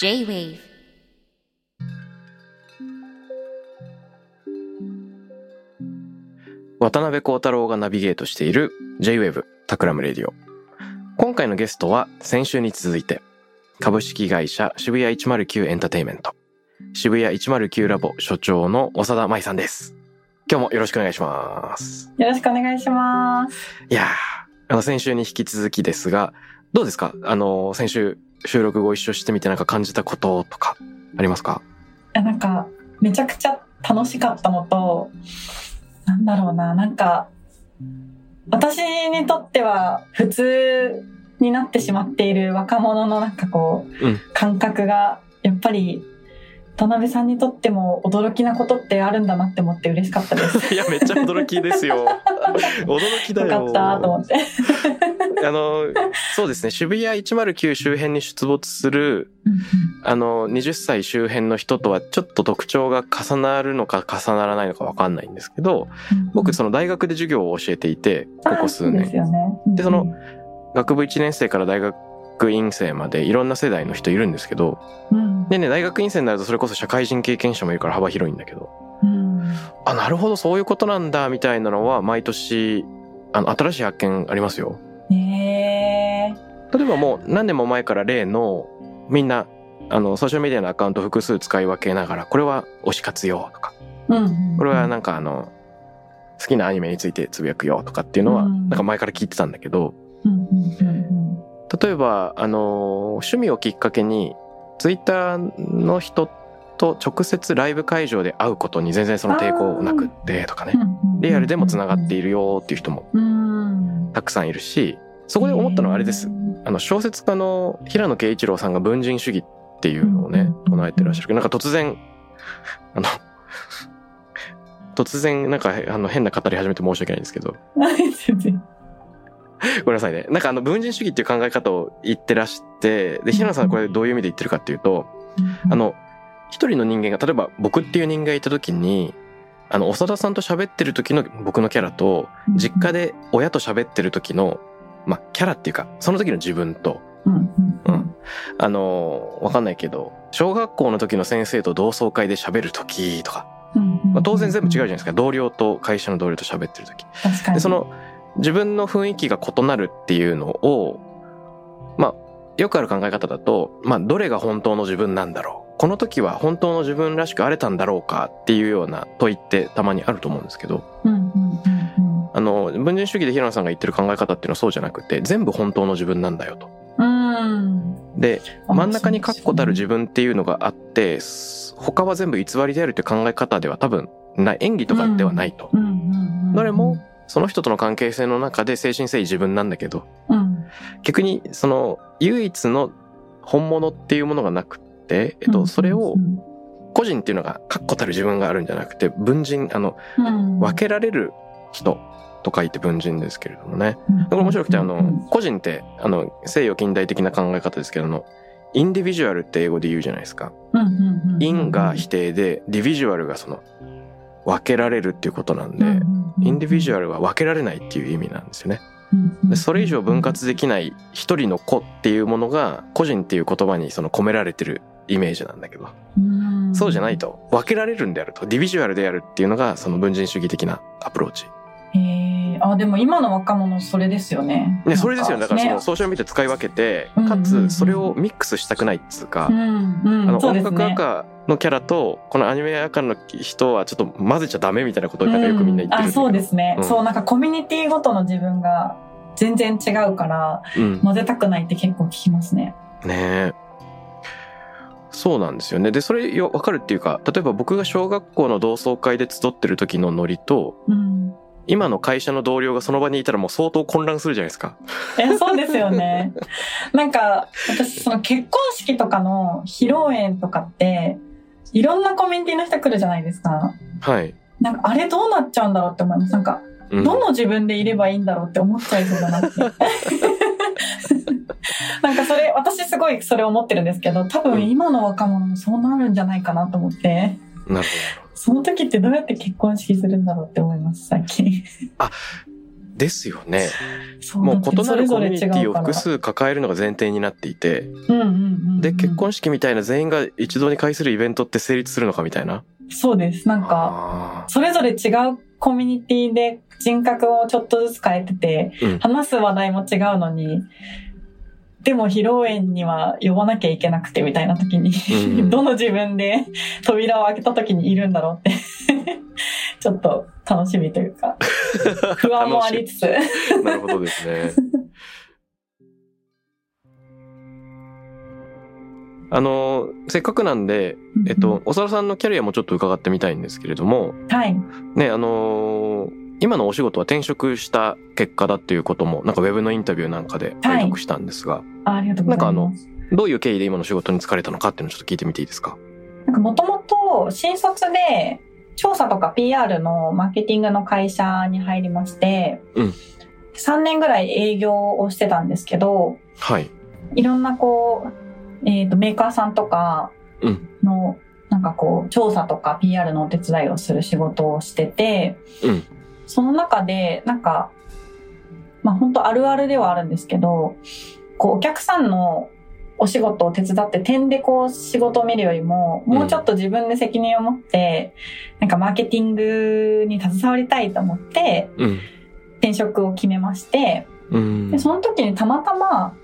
JWEB 渡辺幸太郎がナビゲートしている JWEB タクラムレディオ。今回のゲストは先週に続いて株式会社渋谷109エンタテイメント渋谷109ラボ所長の長田舞さんです。今日もよろしくお願いします。よろしくお願いします。いやー、先週に引き続きですが、どうですか？先週収録ご一緒してみてなんか感じたこととかありますか？なんかめちゃくちゃ楽しかったのと、なんだろうな、なんか私にとっては普通になってしまっている若者のなんかこう、感覚がやっぱり渡辺さんにとっても驚きなことってあるんだなって思って嬉しかったです。いや、めっちゃ驚きですよ。驚きだよ。よかったと思って。そうですね、渋谷109周辺に出没する20歳周辺の人とはちょっと特徴が重なるのか重ならないのか分かんないんですけど、僕その大学で授業を教えていて、ここ数年。そうですよね。で、その学部1年生から大学院生までいろんな世代の人いるんですけど、でね、大学院生になるとそれこそ社会人経験者もいるから幅広いんだけど、あ、なるほどそういうことなんだみたいなのは毎年新しい発見ありますよ。例えばもう何年も前から例のみんなソーシャルメディアのアカウント複数使い分けながら、これは推し活よとか、これはなんか好きなアニメについてつぶやくよとかっていうのはなんか前から聞いてたんだけど、例えば趣味をきっかけにツイッターの人と直接ライブ会場で会うことに全然その抵抗なくってとかね、リアルでもつながっているよっていう人もたくさんいるし、そこで思ったのはあれです。小説家の平野啓一郎さんが文人主義っていうのをね唱えてらっしゃるけど、なんか突然なんか変な語り始めて申し訳ないんですけどごめんなさいね。なんか文人主義っていう考え方を言ってらして、で、平野さんはこれどういう意味で言ってるかっていうと、一人の人間が、例えば僕っていう人間がいた時に、長田さんと喋ってる時の僕のキャラと、実家で親と喋ってる時の、キャラっていうか、その時の自分と、わかんないけど、小学校の時の先生と同窓会で喋る時とか、当然全部違うじゃないですか。会社の同僚と喋ってる時。確かに。で、その、自分の雰囲気が異なるっていうのを、よくある考え方だと、どれが本当の自分なんだろう、この時は本当の自分らしくあれたんだろうかっていうような問いってたまにあると思うんですけど、文人主義で平野さんが言ってる考え方っていうのはそうじゃなくて、全部本当の自分なんだよと。で、真ん中に確固たる自分っていうのがあって、他は全部偽りであるという考え方では多分ない、演技とかではないと。どれもその人との関係性の中で精神性自分なんだけど、逆にその唯一の本物っていうものがなくって、それを個人っていうのが確固たる自分があるんじゃなくて、文人、分けられる人と書いて文人ですけれどもね。これ面白くて、個人って西洋近代的な考え方ですけど、インディビジュアルって英語で言うじゃないですか。インが否定で、ディビジュアルがその分けられるっていうことなんで、インディビジュアルは分けられないっていう意味なんですよね。で、それ以上分割できない一人の個っていうものが個人っていう言葉にその込められてるイメージなんだけど、そうじゃないと、分けられるんであると、ディビジュアルであるっていうのがその文人主義的なアプローチ。でも今の若者それですよね。ね、それですよね。だからそのソーシャルメディア使い分けて、かつそれをミックスしたくないっつうか、音楽赤のキャラとこのアニメ赤の人はちょっと混ぜちゃダメみたいなことをよくみんな言ってるんだけど、そうですね。そう、なんかコミュニティごとの自分が全然違うから、うん、混ぜたくないって結構聞きますね。ねえ、そうなんですよね。で、それ分かるっていうか、例えば僕が小学校の同窓会で集ってる時のノリと、うん、今の会社の同僚がその場にいたらもう相当混乱するじゃないですか。そうですよね。なんか私その結婚式とかの披露宴とかっていろんなコミュニティの人来るじゃないですか。はい。なんかあれどうなっちゃうんだろうって思います。なんかどの自分でいればいいんだろうって思っちゃいそうだなって。なんかそれ私すごいそれ思ってるんですけど、多分今の若者もそうなるんじゃないかなと思って、うん、なるほど。その時ってどうやって結婚式するんだろうって思います最近。あ、ですよね。そう、もう異なるコミュニティを複数抱えるのが前提になっていて、うんうんうんうん、で結婚式みたいな全員が一堂に会するイベントって成立するのかみたいな。そうです。なんかそれぞれ違うコミュニティで人格をちょっとずつ変えてて、うん、話す話題も違うのに、でも披露宴には呼ばなきゃいけなくてみたいな時に、うん、どの自分で扉を開けた時にいるんだろうってちょっと楽しみというか不安もありつつなるほどですね。せっかくなんで、おさらさんのキャリアもちょっと伺ってみたいんですけれども、はい。ね、今のお仕事は転職した結果だっていうこともなんかウェブのインタビューなんかで拝読したんですが、はい、ありがとうございます。なんかどういう経緯で今の仕事に就かれたのかっていうのをちょっと聞いてみていいですか？なんかもともと新卒で調査とか PR のマーケティングの会社に入りまして、うん、3年ぐらい営業をしてたんですけど、はい、いろんなこう、メーカーさんとかのなんかこう調査とか PR のお手伝いをする仕事をしてて、うん、その中でなんか、まあ本当あるあるではあるんですけど、こうお客さんのお仕事を手伝って点でこう仕事を見るよりも、もうちょっと自分で責任を持って、なんかマーケティングに携わりたいと思って、転職を決めまして、でその時にたまたま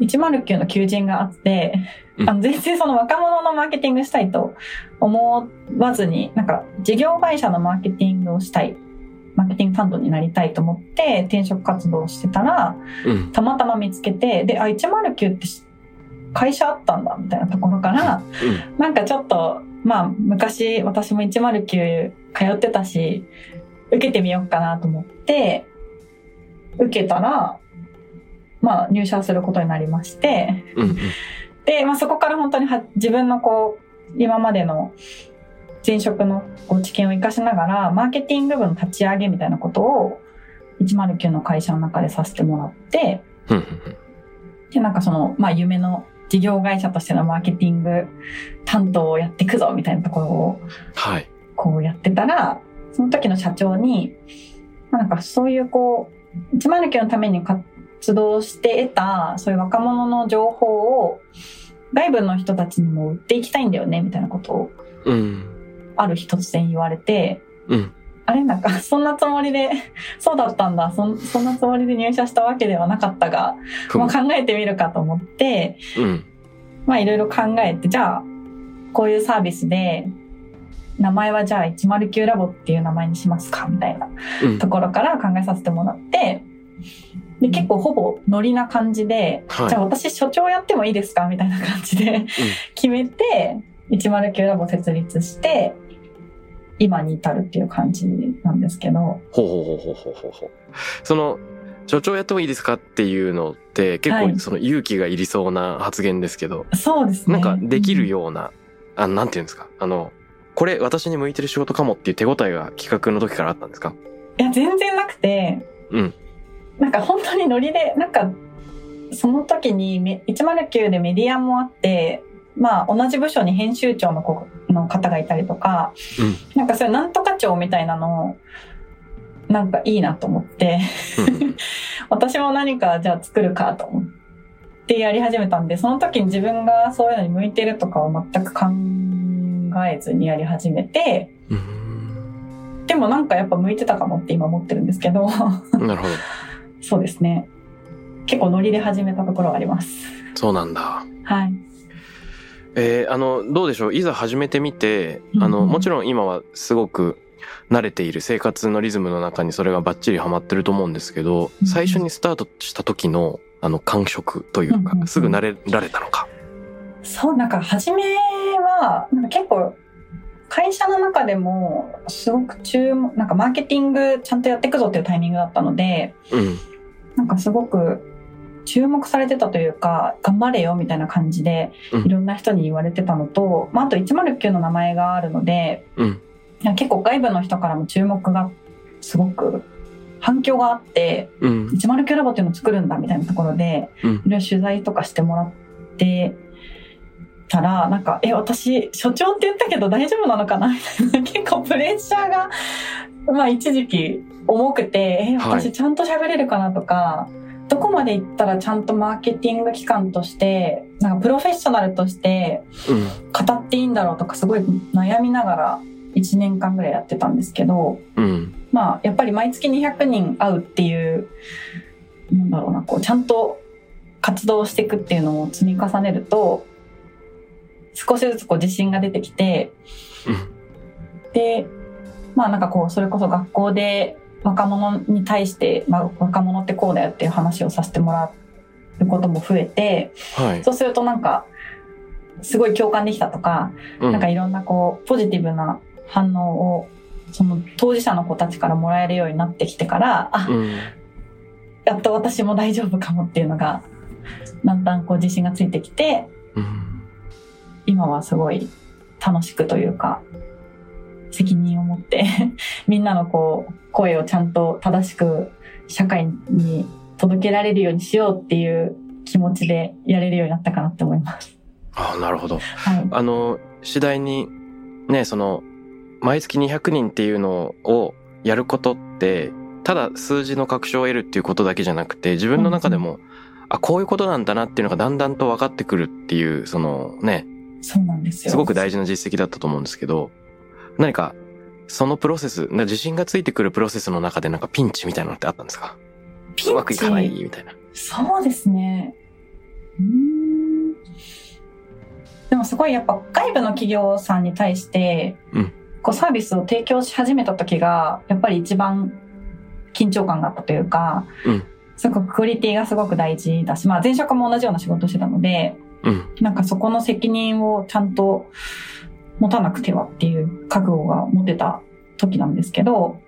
109の求人があって、全然その若者のマーケティングしたいと思わずに、なんか事業会社のマーケティングをしたい。マーケティング担当になりたいと思って転職活動をしてたら、うん、たまたま見つけて、で、あ、109って会社あったんだみたいなところから、うん、なんかちょっと、まあ昔私も109通ってたし、受けてみようかなと思って、受けたら、まあ入社することになりまして、うん、で、まあそこから本当に自分のこう、今までの前職の知見を生かしながらマーケティング部の立ち上げみたいなことを109の会社の中でさせてもらってで、なんかその、まあ、夢の事業会社としてのマーケティング担当をやっていくぞみたいなところをこうやってたら、はい、その時の社長になんかそういうこう109のために活動して得たそういう若者の情報を外部の人たちにも売っていきたいんだよねみたいなことを、うんある日突然言われて、うん、あれなんかそんなつもりでそうだったんだ そんなつもりで入社したわけではなかったが、まあ、考えてみるかと思って、うん、まあいろいろ考えて、じゃあこういうサービスで名前はじゃあ109ラボっていう名前にしますかみたいなところから考えさせてもらって、うん、で結構ほぼノリな感じで、はい、じゃあ私所長やってもいいですかみたいな感じで、うん、決めて109ラボ設立して今に至るっていう感じなんですけど。ほう。その所長やってもいいですかっていうのって結構その勇気がいりそうな発言ですけど、はい、そうですね。なんかできるような、うん、なんていうんですか、これ私に向いてる仕事かもっていう手応えが企画の時からあったんですか？いや全然なくて、うん、なんか本当にノリで、なんかその時に109でメディアもあって。まあ同じ部署に編集長の子の方がいたりとか、うん、なんかそういうなんとか長みたいなのなんかいいなと思って私も何かじゃあ作るかと思ってやり始めたんで、その時に自分がそういうのに向いてるとかを全く考えずにやり始めて、うん、でもなんかやっぱ向いてたかもって今思ってるんですけどなるほど。そうですね、結構ノリで始めたところはあります。そうなんだ。はい。どうでしょう、いざ始めてみて、もちろん今はすごく慣れている生活のリズムの中にそれがバッチリはまってると思うんですけど、最初にスタートした時の感触というか、すぐ慣れられたのか。そう、なんか初めは結構会社の中でもすごくなんかマーケティングちゃんとやっていくぞっていうタイミングだったので、うん、なんかすごく注目されてたというか、頑張れよみたいな感じでいろんな人に言われてたのと、まあ、あと109の名前があるので、うん、結構外部の人からも注目がすごく反響があって、うん、109ラボっていうのを作るんだみたいなところで、うん、いろいろ取材とかしてもらってたら、なんか私所長って言ったけど大丈夫なのかなみたいな、結構プレッシャーがまあ一時期重くて、私ちゃんと喋れるかなとか、はい、どこまで行ったらちゃんとマーケティング機関としてなんかプロフェッショナルとして語っていいんだろうとか、すごい悩みながら1年間ぐらいやってたんですけど、うん、まあやっぱり毎月200人会うっていう、なんだろうな、こうちゃんと活動していくっていうのを積み重ねると少しずつこう自信が出てきて、うん、でまあなんかこうそれこそ学校で若者に対して、まあ、若者ってこうだよっていう話をさせてもらうことも増えて、はい、そうするとなんかすごい共感できたとか、うん、なんかいろんなこうポジティブな反応をその当事者の子たちからもらえるようになってきてから、あ、うん、やっと私も大丈夫かもっていうのがだんだんこう自信がついてきて、うん、今はすごい楽しくというか責任を持ってみんなのこう声をちゃんと正しく社会に届けられるようにしようっていう気持ちでやれるようになったかなって思います。ああ、なるほど。はい、次第にね、その毎月200人っていうのをやることってただ数字の確証を得るっていうことだけじゃなくて、自分の中でも、うん、あ、こういうことなんだなっていうのがだんだんと分かってくるっていう、そのね、そうなんですよ、すごく大事な実績だったと思うんですけど、何かそのプロセス、自信がついてくるプロセスの中でなんかピンチみたいなのってあったんですか？ピンチ、うまくいかないみたいな。そうですね。でもすごいやっぱ外部の企業さんに対してこうサービスを提供し始めた時がやっぱり一番緊張感があったというか、すごくクオリティがすごく大事だし、まあ前職も同じような仕事をしてたので、なんかそこの責任をちゃんと持たなくてはっていう覚悟が持てた時なんですけど、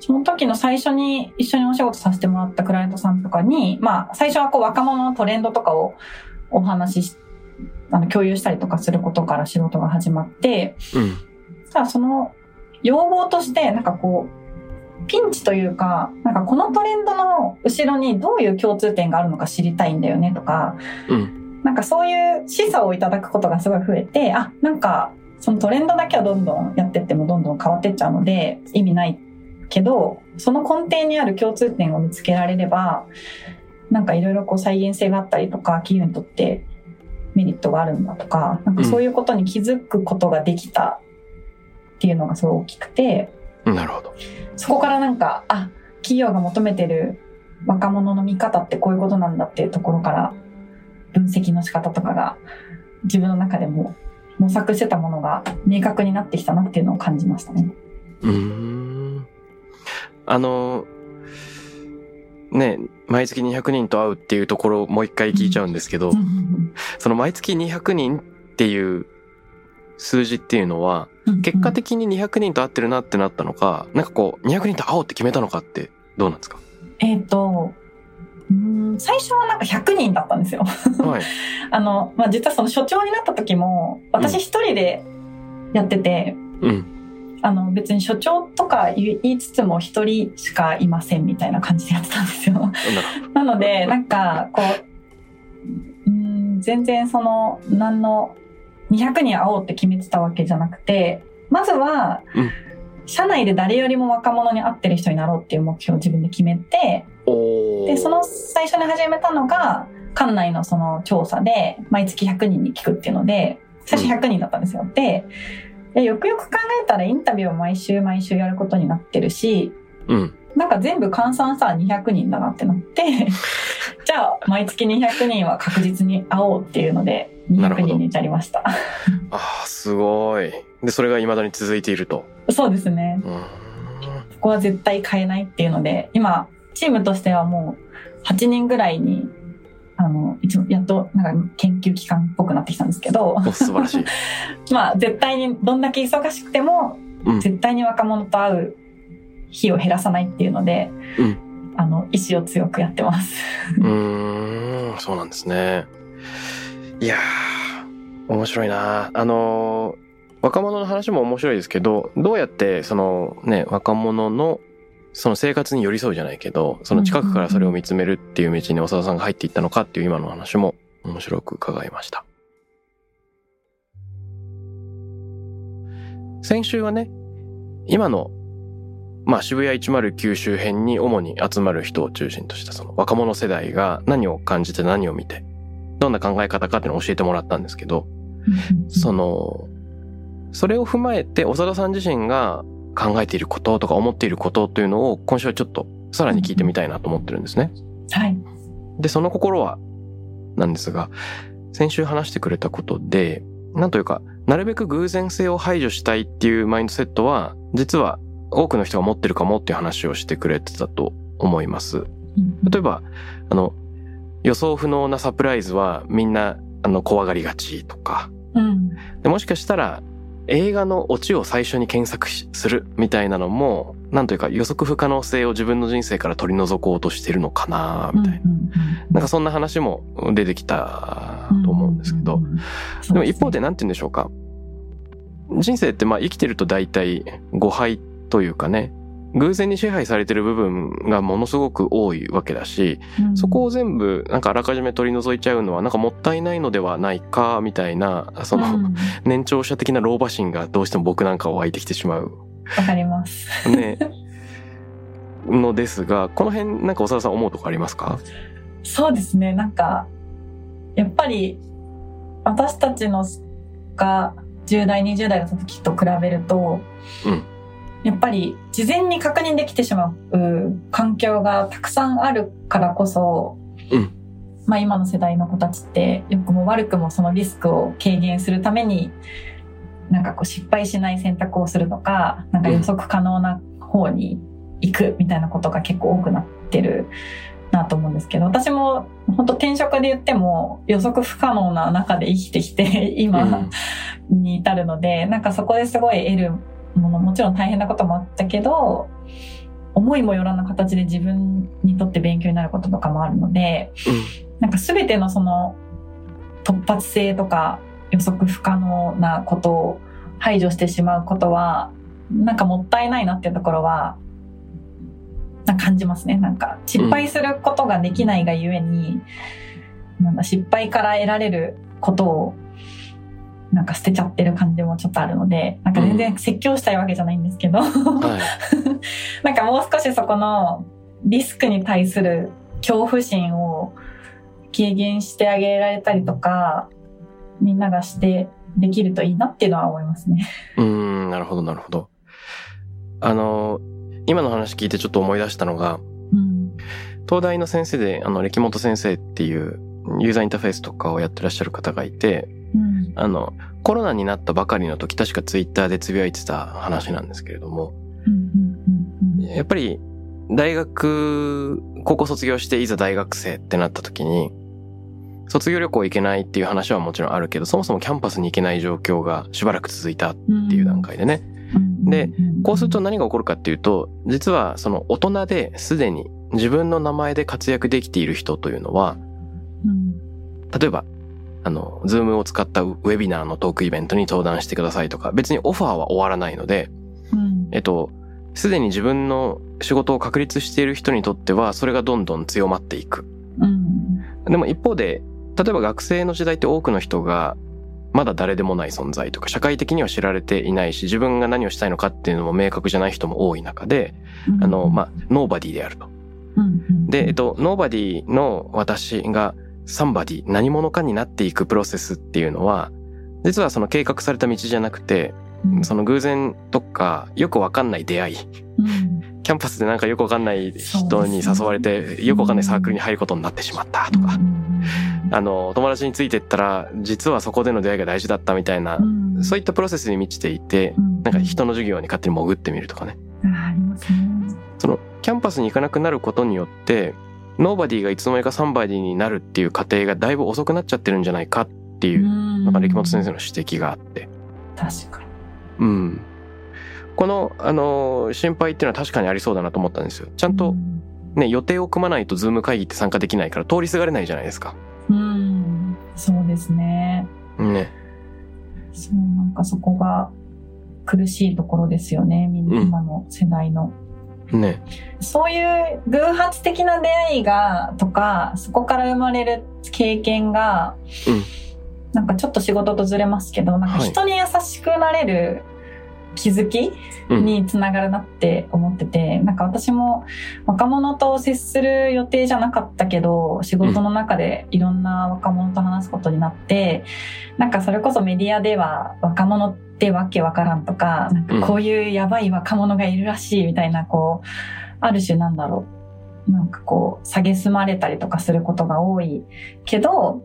その時の最初に一緒にお仕事させてもらったクライアントさんとかに、まあ最初はこう若者のトレンドとかをお話しして共有したりとかすることから仕事が始まって、うん、ただその要望としてなんかこうピンチというか、なんかこのトレンドの後ろにどういう共通点があるのか知りたいんだよねとか、うん、なんかそういう示唆をいただくことがすごい増えて、あ、なんかそのトレンドだけはどんどんやってってもどんどん変わってっちゃうので意味ないけど、その根底にある共通点を見つけられれば、なんかいろいろこう再現性があったりとか、企業にとってメリットがあるんだとか、なんかそういうことに気づくことができたっていうのがすごい大きくて、なるほど。そこからなんか、あ、企業が求めてる若者の見方ってこういうことなんだっていうところから分析の仕方とかが自分の中でも模索してたものが明確になってきたなっていうのを感じましたね。ね、毎月200人と会うっていうところをもう一回聞いちゃうんですけど、その毎月200人っていう数字っていうのは、結果的に200人と会ってるなってなったのか、なんかこう200人と会おうって決めたのかってどうなんですか？最初はなんか100人だったんですよ。はい、まあ、実はその所長になった時も私一人でやってて、うん。うん、別に所長とか言いつつも一人しかいませんみたいな感じでやってたんですよ。なのでなんかこう、全然その何の200人会おうって決めてたわけじゃなくて、まずは社内で誰よりも若者に会ってる人になろうっていう目標を自分で決めて、でその最初に始めたのが館内のその調査で毎月100人に聞くっていうので、最初100人だったんですよ。でよくよく考えたらインタビューを毎週やることになってるし、うん、なんか全部換算したら200人だなってなってじゃあ毎月200人は確実に会おうっていうので200人に至りました。ああ、すごい。でそれが未だに続いていると。そうですね、そこは絶対変えないっていうので、今チームとしてはもう8人ぐらいに一応やっとなんか研究機関っぽくなってきたんですけど、素晴らしいまあ絶対にどんだけ忙しくても、うん、絶対に若者と会う日を減らさないっていうので、うん、意志を強くやってますそうなんですね。いやー面白いな。若者の話も面白いですけど、どうやってそのね若者のその生活に寄り添うじゃないけど、その近くからそれを見つめるっていう道に長田さんが入っていったのかっていう今の話も面白く伺いました。先週はね、今のまあ渋谷109周辺に主に集まる人を中心としたその若者世代が何を感じて何を見てどんな考え方かっていうのを教えてもらったんですけど、それを踏まえて長田さん自身が考えていることとか思っていることというのを今週はちょっとさらに聞いてみたいなと思ってるんですね。はい。で、その心はなんですが、先週話してくれたことで、なんというかなるべく偶然性を排除したいっていうマインドセットは実は多くの人が持ってるかもっていう話をしてくれてたと思います。例えば予想不能なサプライズはみんな怖がりがちとか、でもしかしたら映画のオチを最初に検索するみたいなのも、なんというか予測不可能性を自分の人生から取り除こうとしてるのかなみたいな、なんかそんな話も出てきたと思うんですけど、でも一方でなんて言うんでしょうか、人生ってまあ生きてると大体誤配というかね、偶然に支配されてる部分がものすごく多いわけだし、そこを全部なんかあらかじめ取り除いちゃうのはなんかもったいないのではないかみたいな、その、年長者的な老婆心がどうしても僕なんかを湧いてきてしまう。わかります。ね。のですが、この辺なんか長田さん思うとこありますか？そうですね。なんかやっぱり私たちのが10代20代の時と比べると、やっぱり事前に確認できてしまう環境がたくさんあるからこそ、まあ今の世代の子たちって良くも悪くもそのリスクを軽減するためになんかこう失敗しない選択をするとか、なんか予測可能な方に行くみたいなことが結構多くなってるなと思うんですけど、私も本当転職で言っても予測不可能な中で生きてきて今に至るので、なんかそこですごい得るもちろん大変なこともあったけど、思いもよらぬ形で自分にとって勉強になることとかもあるので、なんか全てのその突発性とか予測不可能なことを排除してしまうことはなんかもったいないなっていうところはなんか感じますね。なんか失敗することができないがゆえに、なんだ失敗から得られることをなんか捨てちゃってる感じもちょっとあるので、なんか全然説教したいわけじゃないんですけど、なんかもう少しそこのリスクに対する恐怖心を軽減してあげられたりとか、みんながしてできるといいなっていうのは思いますね。なるほどなるほど。今の話聞いてちょっと思い出したのが、東大の先生で歴元先生っていうユーザーインターフェースとかをやってらっしゃる方がいて、コロナになったばかりの時確かツイッターでつぶやいてた話なんですけれども、やっぱり高校卒業していざ大学生ってなった時に卒業旅行行けないっていう話はもちろんあるけど、そもそもキャンパスに行けない状況がしばらく続いたっていう段階でね、でこうすると何が起こるかっていうと、実はその大人ですでに自分の名前で活躍できている人というのは、例えばズームを使ったウェビナーのトークイベントに登壇してくださいとか、別にオファーは終わらないので、すでに自分の仕事を確立している人にとっては、それがどんどん強まっていく。でも一方で、例えば学生の時代って多くの人が、まだ誰でもない存在とか、社会的には知られていないし、自分が何をしたいのかっていうのも明確じゃない人も多い中で、ノーバディであると。で、ノーバディの私が、サンバディ、何者かになっていくプロセスっていうのは、実はその計画された道じゃなくて、その偶然とかよくわかんない出会い、キャンパスでなんかよくわかんない人に誘われて、よくわかんないサークルに入ることになってしまったとか、友達についてったら実はそこでの出会いが大事だったみたいな、そういったプロセスに満ちていて、なんか人の授業に勝手に潜ってみるとかね。ありますね。そのキャンパスに行かなくなることによって、ノーバディがいつの間にかサンバディになるっていう過程がだいぶ遅くなっちゃってるんじゃないかっていう、なんか歴本先生の指摘があって。確かに。うん。この、心配っていうのは確かにありそうだなと思ったんですよ。ちゃんと、ね、予定を組まないとズーム会議って参加できないから通りすがれないじゃないですか。そうですね。ね。そう、なんかそこが苦しいところですよね、みんな今の世代の。ね。そういう偶発的な出会いが、とか、そこから生まれる経験が、なんかちょっと仕事とずれますけど、なんか人に優しくなれる、はい、気づきにつながるなって思ってて、なんか私も若者と接する予定じゃなかったけど、仕事の中でいろんな若者と話すことになって、なんかそれこそメディアでは若者ってわけわからんとか、なんかこういうやばい若者がいるらしいみたいな、こう、ある種なんだろう、なんかこう、蔑まれたりとかすることが多いけど、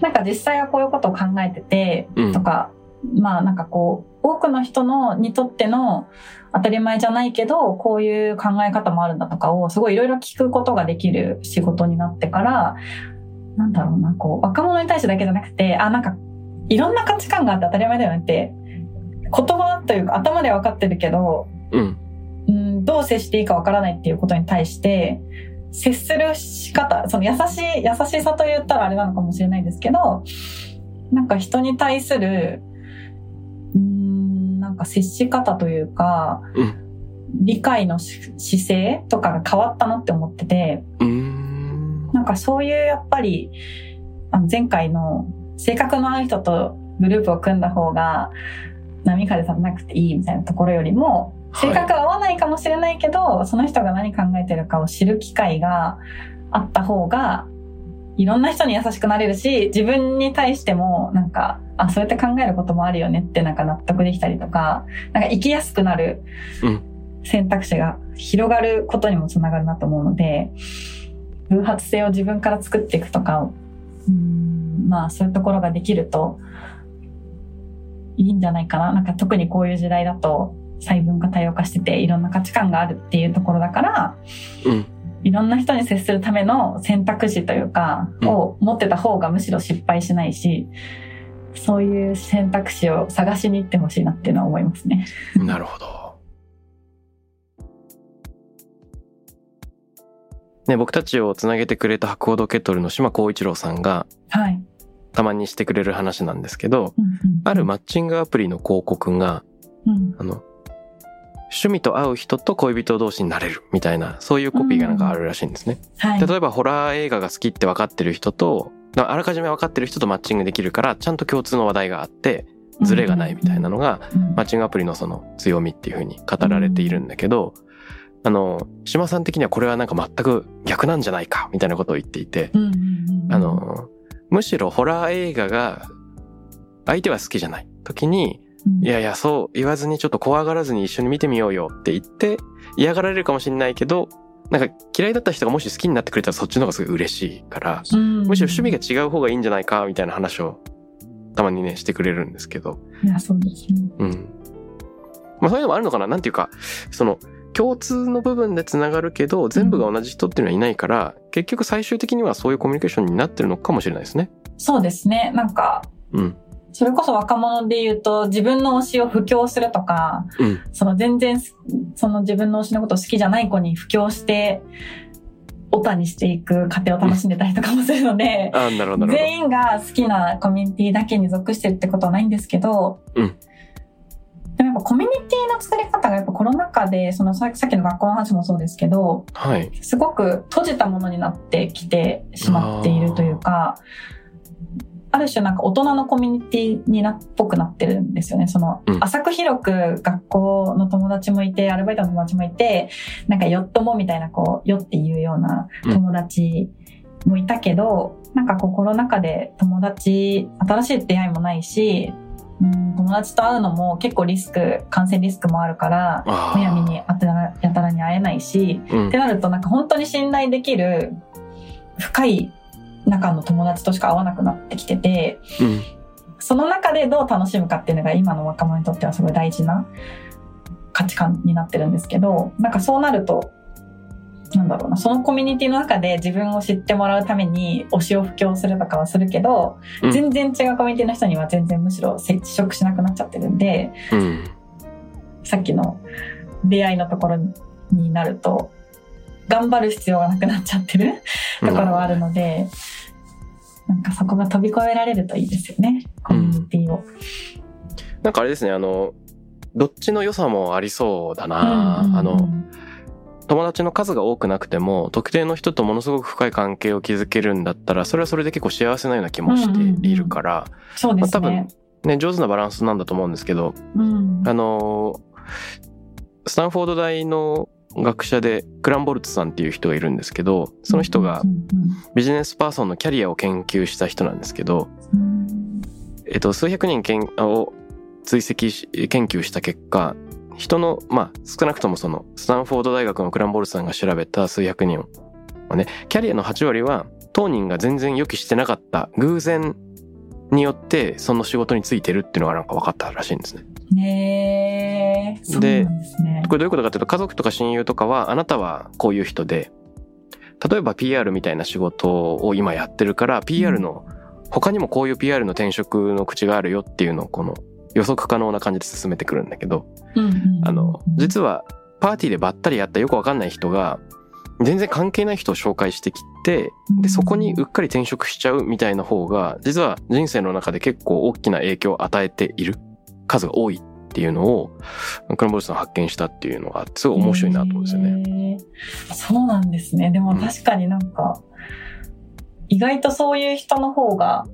なんか実際はこういうことを考えてて、とか、まあなんかこう、多くの人のにとっての当たり前じゃないけどこういう考え方もあるんだとかをすごいいろいろ聞くことができる仕事になってから、なんだろうな、こう若者に対してだけじゃなくて、あ、なんかいろんな価値観があって当たり前だよねって言葉というか頭では分かってるけど、どう接していいか分からないっていうことに対して接する仕方、その優しさと言ったらあれなのかもしれないですけど、なんか人に対するなんか接し方というか、理解の姿勢とかが変わったなって思ってて、なんかそういうやっぱり前回の性格の合う人とグループを組んだ方が波風立たなくていいみたいなところよりも、性格は合わないかもしれないけど、はい、その人が何考えてるかを知る機会があった方がいろんな人に優しくなれるし、自分に対してもなんか、あ、そうやって考えることもあるよねってなんか納得できたりとか、なんか生きやすくなる選択肢が広がることにもつながるなと思うので、偶発性を自分から作っていくとか、まあそういうところができるといいんじゃないかな。なんか特にこういう時代だと細分化多様化してていろんな価値観があるっていうところだから、いろんな人に接するための選択肢というかを持ってた方がむしろ失敗しないし、そういう選択肢を探しに行ってほしいなっていうのは思いますね。なるほど。ね、僕たちをつなげてくれた博報堂ケトルの島光一郎さんが、はい、たまにしてくれる話なんですけど、あるマッチングアプリの広告が、趣味と合う人と恋人同士になれるみたいな、そういうコピーがなんかあるらしいんですね。例えばホラー映画が好きって分かってる人と、あらかじめ分かってる人とマッチングできるから、ちゃんと共通の話題があってズレがないみたいなのが、マッチングアプリのその強みっていう風に語られているんだけど、島さん的にはこれはなんか全く逆なんじゃないかみたいなことを言っていて、むしろホラー映画が相手は好きじゃない時に、いやいやそう言わずにちょっと怖がらずに一緒に見てみようよって言って嫌がられるかもしれないけど、なんか嫌いだった人がもし好きになってくれたらそっちの方がすごい嬉しいから、むしろ趣味が違う方がいいんじゃないかみたいな話をたまにねしてくれるんですけど。いや、そうですね。まあそういうのもあるのかな、なんていうか、その共通の部分でつながるけど全部が同じ人っていうのはいないから、結局最終的にはそういうコミュニケーションになってるのかもしれないですね。そうですね。なんか。それこそ若者で言うと自分の推しを布教するとか、その全然その自分の推しのことを好きじゃない子に布教してオタにしていく過程を楽しんでたりとかもするので、全員が好きなコミュニティだけに属してるってことはないんですけど、でもやっぱコミュニティの作り方がやっぱコロナ禍で、そのさっきの学校の話もそうですけど、すごく閉じたものになってきてしまっているというか、ある種なんか大人のコミュニティにっぽくなってるんですよね。その浅く広く学校の友達もいて、アルバイトの友達もいて、なんかよっともみたいな、こうよっていうような友達もいたけど、なんかこうコロナ禍で友達、新しい出会いもないし、友達と会うのも結構感染リスクもあるから、むやみにやたらに会えないし、ってなるとなんか本当に信頼できる深い中の友達としか会わなくなってきてて、その中でどう楽しむかっていうのが今の若者にとってはすごい大事な価値観になってるんですけど、なんかそうなるとなんだろうな、そのコミュニティの中で自分を知ってもらうために推しを布教するとかはするけど、全然違うコミュニティの人には全然むしろ接触しなくなっちゃってるんで、うん、さっきの出会いのところになると頑張る必要がなくなっちゃってるところはあるので、なんかそこが飛び越えられるといいですよね、コミュニティを。なんかあれですね、どっちの良さもありそうだな、うんうんうん、友達の数が多くなくても特定の人とものすごく深い関係を築けるんだったら、それはそれで結構幸せなような気もしているから、うんうん、そうですね、多分ね、上手なバランスなんだと思うんですけど、うん、スタンフォード大の学者でクランボルツさんっていう人がいるんですけど、その人がビジネスパーソンのキャリアを研究した人なんですけど、うん、数百人を追跡研究した結果、人の、まあ、少なくともそのスタンフォード大学のクランボルツさんが調べた数百人はね、キャリアの8割は当人が全然予期してなかった偶然によってその仕事に就いてるっていうのがなんか分かったらしいんですね。そうなんですね。これどういうことかというと、家族とか親友とかはあなたはこういう人で、例えば PR みたいな仕事を今やってるから PR の、他にもこういう PR の転職の口があるよっていうのをこの予測可能な感じで進めてくるんだけど、うんうん、実はパーティーでばったりやったよくわかんない人が全然関係ない人を紹介してきて、でそこにうっかり転職しちゃうみたいな方が実は人生の中で結構大きな影響を与えている数が多いっていうのをクランボルツさん発見したっていうのがすごい面白いなと思うんですよね。そうなんですね。でも確かになんか、意外とそういう人の方が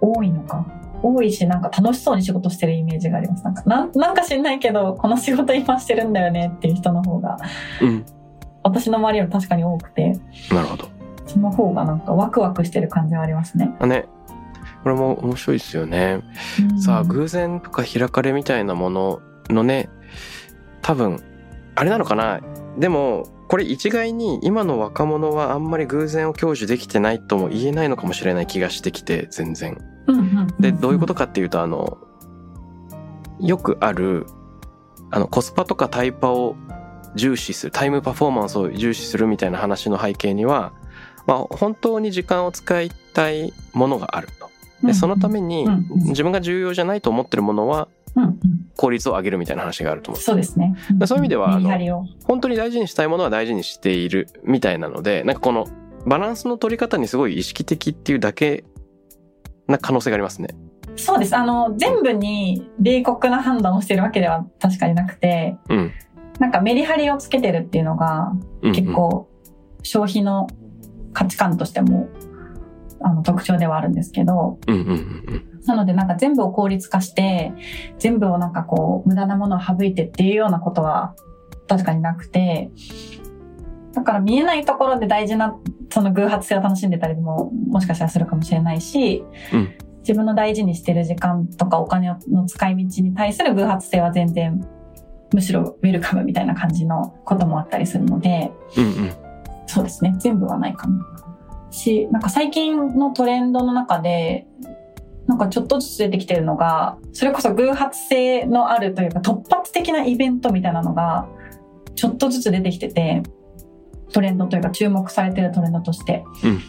多いのか、多いし、なんか楽しそうに仕事してるイメージがあります。なんか知んないけどこの仕事今してるんだよねっていう人の方が、うん、私の周りより確かに多くて、なるほど、その方がなんかワクワクしてる感じがありますね。ね、これも面白いですよね。さあ、偶然とか開かれみたいなもののね、多分あれなのかな。でもこれ一概に今の若者はあんまり偶然を享受できてないとも言えないのかもしれない気がしてきて、全然。で、どういうことかっていうと、よくあるコスパとかタイパを重視する、タイムパフォーマンスを重視するみたいな話の背景には、まあ、本当に時間を使いたいものがあると。でそのために自分が重要じゃないと思ってるものは効率を上げるみたいな話があると思う。そうですね。そういう意味では本当に大事にしたいものは大事にしているみたいなので、なんかこのバランスの取り方にすごい意識的っていうだけな可能性がありますね。そうです。全部に冷酷な判断をしているわけでは確かになくて、うん、なんかメリハリをつけてるっていうのが結構消費の価値観としても特徴ではあるんですけど、うんうんうん、なのでなんか全部を効率化して全部をなんかこう無駄なものを省いてっていうようなことは確かになくて、だから見えないところで大事なその偶発性を楽しんでたりももしかしたらするかもしれないし、うん、自分の大事にしてる時間とかお金の使い道に対する偶発性は全然むしろウェルカムみたいな感じのこともあったりするので、うんうん、そうですね、全部はないかもし、なんか最近のトレンドの中でなんかちょっとずつ出てきてるのが、それこそ偶発性のあるというか突発的なイベントみたいなのがちょっとずつ出てきてて、トレンドというか注目されてるトレンドとして、うん、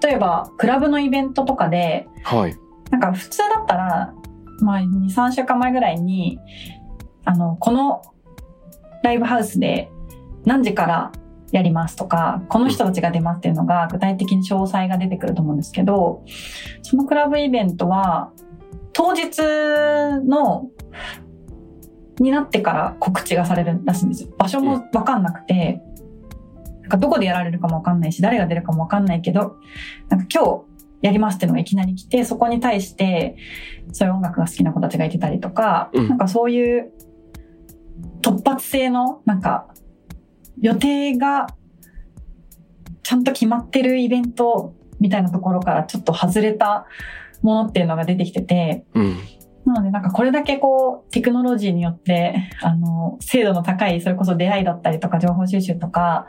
例えばクラブのイベントとかで、はい、なんか普通だったら、まあ、2、3週間前ぐらいにこのライブハウスで何時からやりますとか、この人たちが出ますっていうのが具体的に詳細が出てくると思うんですけど、そのクラブイベントは当日のになってから告知がされるらしいんですよ。場所も分かんなくて、なんかどこでやられるかも分かんないし、誰が出るかも分かんないけど、なんか今日やりますっていうのがいきなり来て、そこに対してそういう音楽が好きな子たちがいてたりとか、なんかそういう突発性のなんか予定がちゃんと決まってるイベントみたいなところからちょっと外れたものっていうのが出てきてて、うん、なのでなんかこれだけこうテクノロジーによって精度の高いそれこそ出会いだったりとか情報収集とか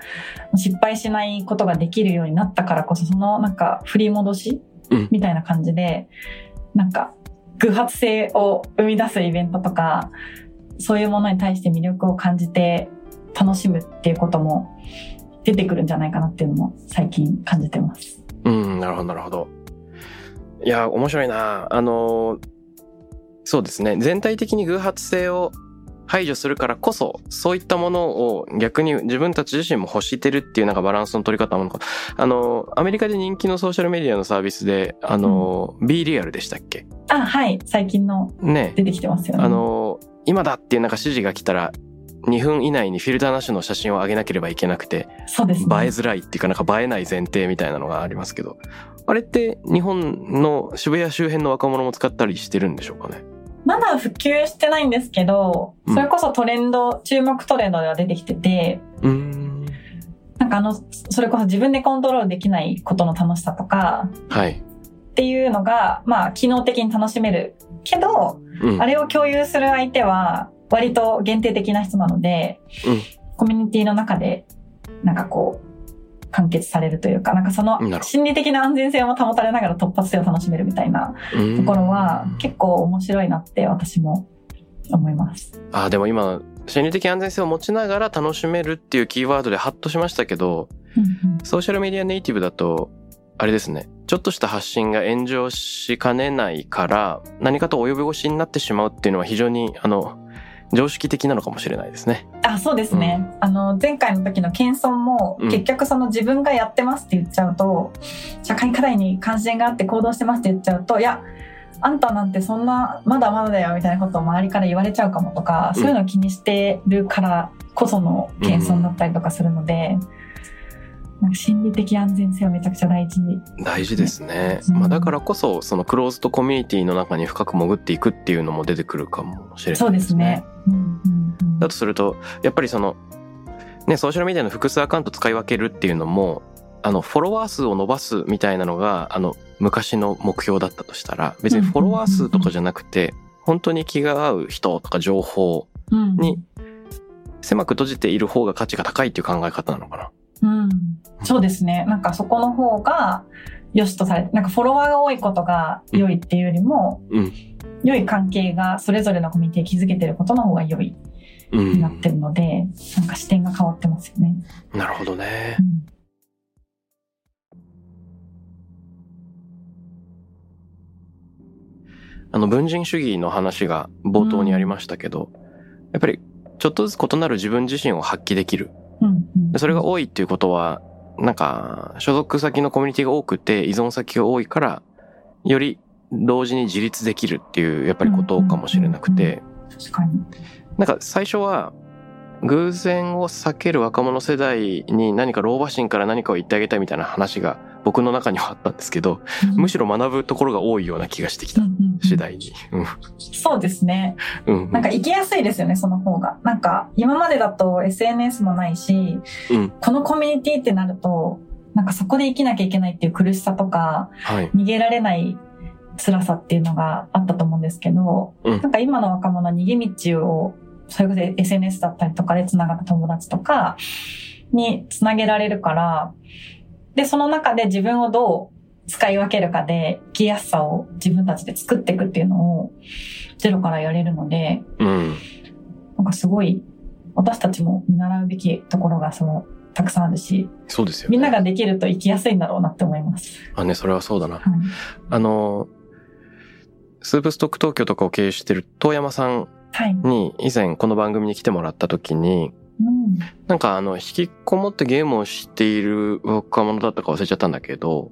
失敗しないことができるようになったからこそ、そのなんか振り戻しみたいな感じで、なんか偶発性を生み出すイベントとか、そういうものに対して魅力を感じて楽しむっていうことも出てくるんじゃないかなっていうのも最近感じてます。なるほどなるほど。いや面白いな。そうですね、全体的に偶発性を排除するからこそ、そういったものを逆に自分たち自身も欲してるっていうなんかバランスの取り方ものか。アメリカで人気のソーシャルメディアのサービスで、Be Real でしたっけ？あ、はい。最近の出てきてますよね。今だっていうなんか指示が来たら、2分以内にフィルターなしの写真を上げなければいけなくて、そうですね、映えづらいっていうかなんか映えない前提みたいなのがありますけど、あれって日本の渋谷周辺の若者も使ったりしてるんでしょうかね？まだ普及してないんですけど、それこそトレンド、注目トレンドでは出てきてて、なんかそれこそ自分でコントロールできないことの楽しさとか、はい、っていうのが、まあ、機能的に楽しめるけど、あれを共有する相手は割と限定的な人なので、コミュニティの中で、なんかこう、完結されるというか、なんかその心理的な安全性も保たれながら突発性を楽しめるみたいなところは結構面白いなって私も思います。でも今心理的安全性を持ちながら楽しめるっていうキーワードでハッとしましたけど、ソーシャルメディアネイティブだとあれですね、ちょっとした発信が炎上しかねないから何かと及び腰になってしまうっていうのは非常に常識的なのかもしれないですね。そうですね。前回の時の謙遜も、結局その自分がやってますって言っちゃうと、社会課題に関心があって行動してますって言っちゃうと、いや、あんたなんてそんな、まだまだだよみたいなことを周りから言われちゃうかもとか、そういうのを気にしてるからこその謙遜だったりとかするので、なんか心理的安全性はめちゃくちゃ大事ですね。まあ、だからこそそのクローズドコミュニティの中に深く潜っていくっていうのも出てくるかもしれないですね。だとするとやっぱりそのね、ソーシャルメディアの複数アカウント使い分けるっていうのも、フォロワー数を伸ばすみたいなのが昔の目標だったとしたら、別にフォロワー数とかじゃなくて、本当に気が合う人とか情報に狭く閉じている方が価値が高いっていう考え方なのかな。そうですね。なんかそこの方が良しとされ、なんかフォロワーが多いことが良いっていうよりも、良い関係がそれぞれのコミュニティ築けてることの方が良いになってるので、なんか視点が変わってますよね。なるほどね。文人主義の話が冒頭にありましたけど、やっぱりちょっとずつ異なる自分自身を発揮できる。それが多いっていうことは、なんか所属先のコミュニティが多くて依存先が多いから、より同時に自立できるっていうやっぱりことかもしれなくて、確かになんか最初は偶然を避ける若者世代に何か老婆心から何かを言ってあげたいみたいな話が僕の中にはあったんですけど、むしろ学ぶところが多いような気がしてきた次第に。そうですね。なんか生きやすいですよね、その方が。なんか今までだと SNS もないし、このコミュニティってなると、なんかそこで生きなきゃいけないっていう苦しさとか、逃げられない辛さっていうのがあったと思うんですけど、なんか今の若者は逃げ道をそれこそ SNS だったりとかでつながった友達とかにつなげられるから、でその中で自分をどう使い分けるかで生きやすさを自分たちで作っていくっていうのをゼロからやれるので、なんかすごい私たちも見習うべきところがたくさんあるし、そうですよね、みんなができると生きやすいんだろうなって思います。それはそうだな。スープストック東京とかを経営してる遠山さんに以前この番組に来てもらった時に、なんか引きこもってゲームをしている若者だったか忘れちゃったんだけど、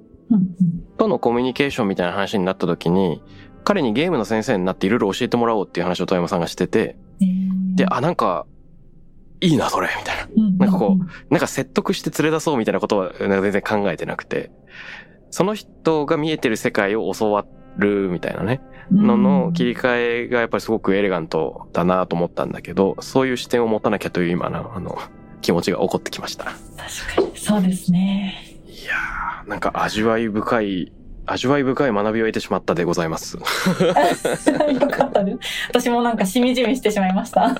とのコミュニケーションみたいな話になった時に、彼にゲームの先生になっていろいろ教えてもらおうっていう話を遠山さんがしてて、で、なんかいいなそれみたいな、なんかこうなんか説得して連れ出そうみたいなことはなんか全然考えてなくて、その人が見えてる世界を教わるみたいなね、の切り替えがやっぱりすごくエレガントだなと思ったんだけど、そういう視点を持たなきゃという今の気持ちが起こってきました。確かにそうですね。いやー、なんか味わい深い学びを得てしまったでございます。よかったです。私もなんかしみじみしてしまいました。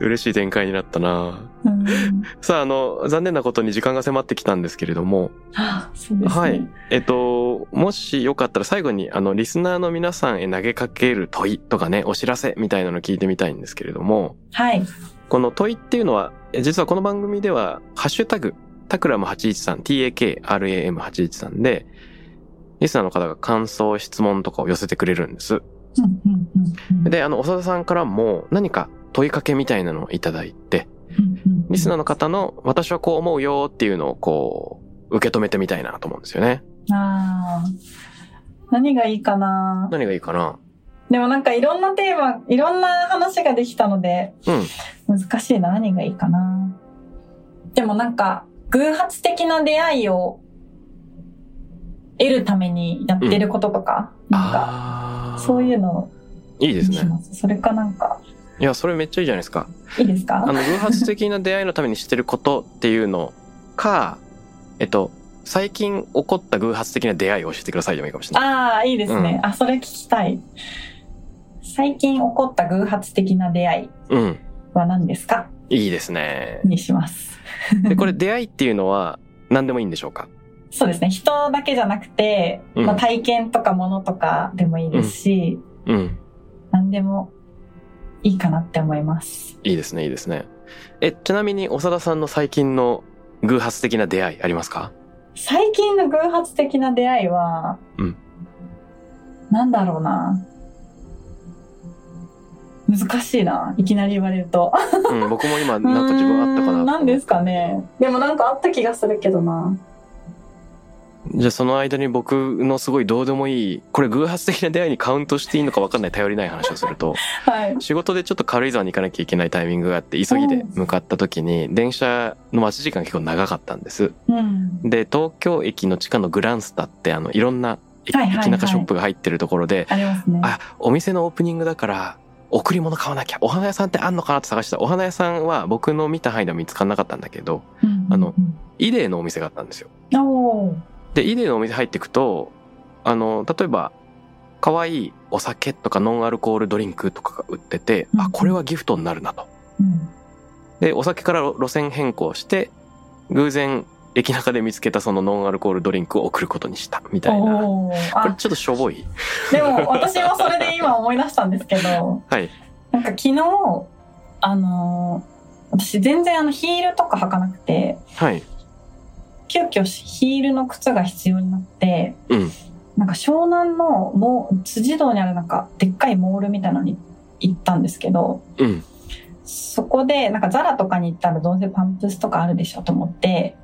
嬉しい展開になったな。さあ、残念なことに時間が迫ってきたんですけれども。あ、そうですね。はい。もしよかったら最後に、リスナーの皆さんへ投げかける問いとかね、お知らせみたいなの聞いてみたいんですけれども。はい。この問いっていうのは、実はこの番組では、ハッシュタグ、タクラム813、TAKRAM813 で、リスナーの方が感想、質問とかを寄せてくれるんです。で、長田さんからも何か問いかけみたいなのをいただいて、リスナーの方の私はこう思うよっていうのをこう、受け止めてみたいなと思うんですよね。あー、何がいいかな。でもなんかいろんなテーマ、いろんな話ができたので、難しいな、何がいいかな。でもなんか、偶発的な出会いを得るためにやってることとか、なんか、そういうのいいですね。それかなんか。いや、それめっちゃいいじゃないですか。いいですか？偶発的な出会いのためにしてることっていうのか、最近起こった偶発的な出会いを教えてくださいでもいいかもしれない。ああ、いいですね。あ、それ聞きたい。最近起こった偶発的な出会いは何ですか？いいですね。にします。で、これ出会いっていうのは何でもいいんでしょうか？そうですね。人だけじゃなくて、まあ、体験とか物とかでもいいですし、何でもいいかなって思います。いいですね、いいですね。ちなみに長田さんの最近の偶発的な出会いありますか？最近の偶発的な出会いは、なんだろうな。難しいな。いきなり言われると。僕も今なんか自分あったかな。何ですかね。でもなんかあった気がするけどな。じゃあその間に僕のすごいどうでもいい、これ偶発的な出会いにカウントしていいのか分かんない頼りない話をすると、はい、仕事でちょっと軽井沢に行かなきゃいけないタイミングがあって急ぎで向かった時に電車の待ち時間結構長かったんです、で東京駅の地下のグランスタっていろんな駅中ショップが入ってるところで、ありますね。あ、お店のオープニングだから贈り物買わなきゃ、お花屋さんってあんのかなって探した。お花屋さんは僕の見た範囲では見つからなかったんだけど、イデーのお店があったんですよ。で、イデーのお店入っていくと、例えば、可愛いお酒とかノンアルコールドリンクとかが売ってて、あ、これはギフトになるなと。で、お酒から路線変更して、偶然、駅中で見つけたそのノンアルコールドリンクを送ることにした、みたいな。これちょっとしょぼい。でも、私はそれで今思い出したんですけど、はい。なんか昨日、私全然ヒールとか履かなくて、はい。急遽ヒールの靴が必要になって、なんか湘南の辻堂にあるなんかでっかいモールみたいなのに行ったんですけど、そこでなんかザラとかに行ったらどうせパンプスとかあるでしょと思って、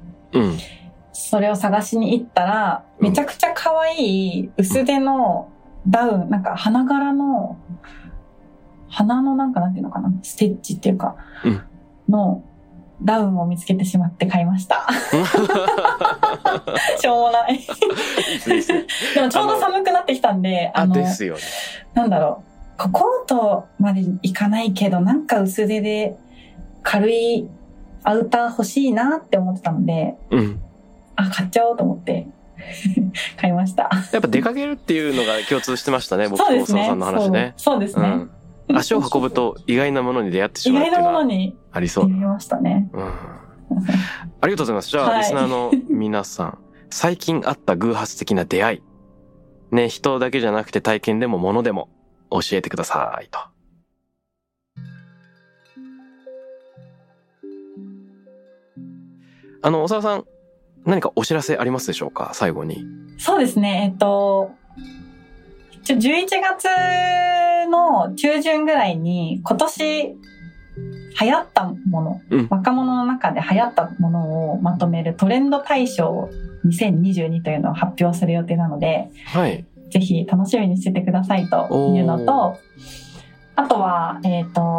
それを探しに行ったら、めちゃくちゃ可愛い薄手のダウン、なんか花柄の花のなんかなんていうのかな、ステッチっていうか、のダウンを見つけてしまって買いました。しょうもない。でもちょうど寒くなってきたんで、ですよね。なんだろう、コートまでいかないけど、なんか薄手で軽いアウター欲しいなって思ってたので、買っちゃおうと思って買いました。やっぱ出かけるっていうのが共通してましたね、僕と大沢さんの話ね。そうですね。足を運ぶと意外なものに出会ってしまうっていうのはありそう。出会いましたね。ありがとうございます。じゃあ、リスナーの皆さん、最近あった偶発的な出会い、ね、人だけじゃなくて体験でも物でも教えてくださいと。小沢さん、何かお知らせありますでしょうか、最後に。そうですね。11月の中旬ぐらいに今年流行ったもの、若者の中で流行ったものをまとめるトレンド大賞2022というのを発表する予定なので、ぜひ楽しみにしててくださいというのと、あとは、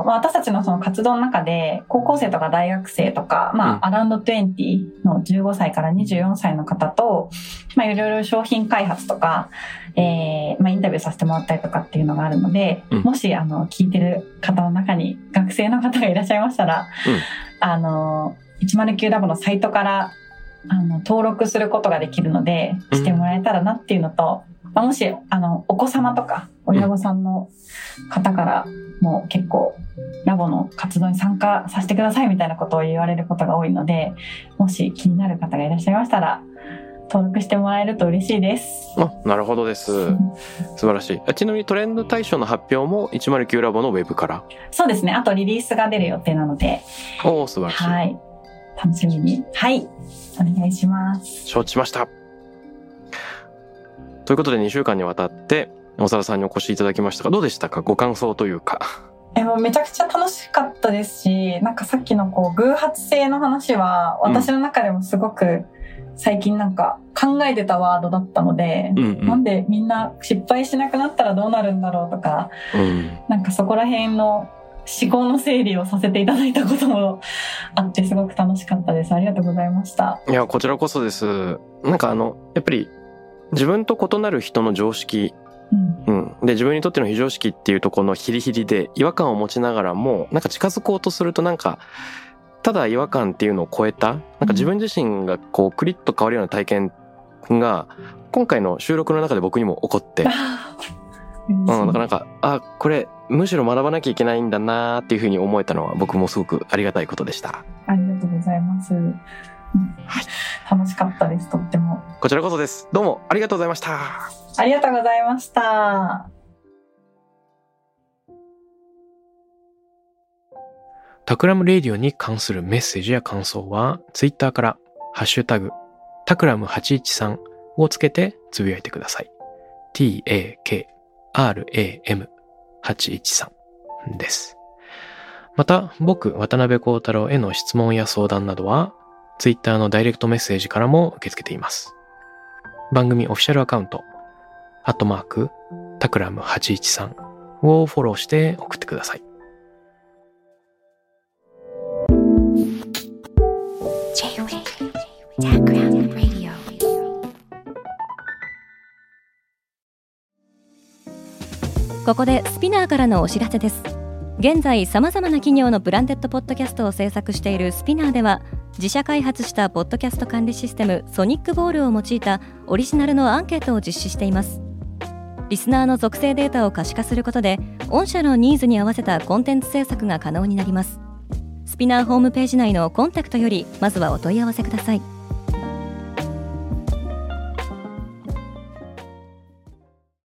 私たちのその活動の中で、高校生とか大学生とか、アラウンド20の15歳から24歳の方と、いろいろ商品開発とか、インタビューさせてもらったりとかっていうのがあるので、もし、聞いてる方の中に学生の方がいらっしゃいましたら、109W のサイトから、登録することができるので、してもらえたらなっていうのと、もし、お子様とか、親御さんの方からもう結構ラボの活動に参加させてくださいみたいなことを言われることが多いので、もし気になる方がいらっしゃいましたら登録してもらえると嬉しいです。あ、なるほどです。素晴らしい。ちなみにトレンド大賞の発表も109ラボのウェブから。そうですね、あとリリースが出る予定なので、お、素晴らしい、はい、楽しみに、はい、お願いします。承知しました。ということで2週間にわたって長田さんにお越しいただきましたが、どうでしたか、ご感想というか。もうめちゃくちゃ楽しかったですし、なんかさっきのこう偶発性の話は私の中でもすごく、最近なんか考えてたワードだったので、なんでみんな失敗しなくなったらどうなるんだろうとか、なんかそこら辺の思考の整理をさせていただいたこともあって、すごく楽しかったです。ありがとうございました。いや、こちらこそです。なんかやっぱり自分と異なる人の常識、で自分にとっての非常識っていうところのヒリヒリで違和感を持ちながらも、なんか近づこうとすると、なんかただ違和感っていうのを超えた、なんか自分自身がこうクリッと変わるような体験が今回の収録の中で僕にも起こって、だからなんか、あ、これむしろ学ばなきゃいけないんだなっていうふうに思えたのは僕もすごくありがたいことでした。ありがとうございます。楽しかったです、とっても。こちらこそです。どうもありがとうございました。ありがとうございました。タクラムレディオに関するメッセージや感想はツイッターからハッシュタグタクラム813をつけてつぶやいてください。TAKRAM813 です。また僕渡辺幸太郎への質問や相談などはツイッターのダイレクトメッセージからも受け付けています。番組オフィシャルアカウント@タクラム813をフォローして送ってください。ここでスピナーからのお知らせです。現在様々な企業のブランデッドポッドキャストを制作しているスピナーでは、自社開発したポッドキャスト管理システムソニックボールを用いたオリジナルのアンケートを実施しています。リスナーの属性データを可視化することで、御社のニーズに合わせたコンテンツ制作が可能になります。スピナーホームページ内のコンタクトよりまずはお問い合わせください。